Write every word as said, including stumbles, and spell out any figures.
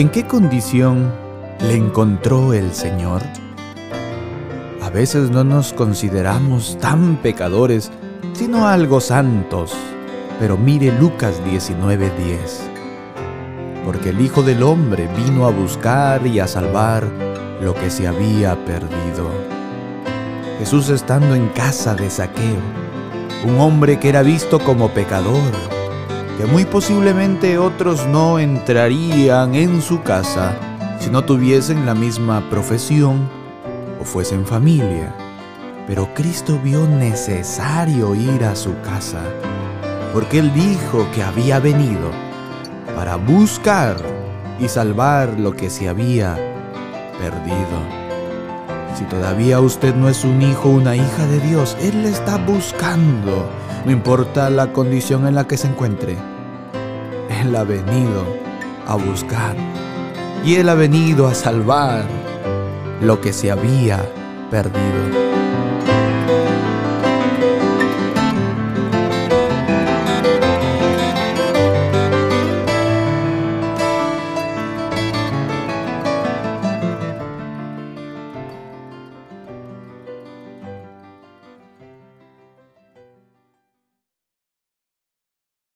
¿En qué condición le encontró el Señor? A veces no nos consideramos tan pecadores, sino algo santos. Pero mire Lucas diecinueve diez. Porque el Hijo del Hombre vino a buscar y a salvar lo que se había perdido. Jesús, estando en casa de Zaqueo, un hombre que era visto como pecador, que muy posiblemente otros no entrarían en su casa si no tuviesen la misma profesión o fuesen familia. Pero Cristo vio necesario ir a su casa, porque Él dijo que había venido para buscar y salvar lo que se había perdido. Si todavía usted no es un hijo o una hija de Dios, Él le está buscando. No importa la condición en la que se encuentre, Él ha venido a buscar y Él ha venido a salvar lo que se había perdido.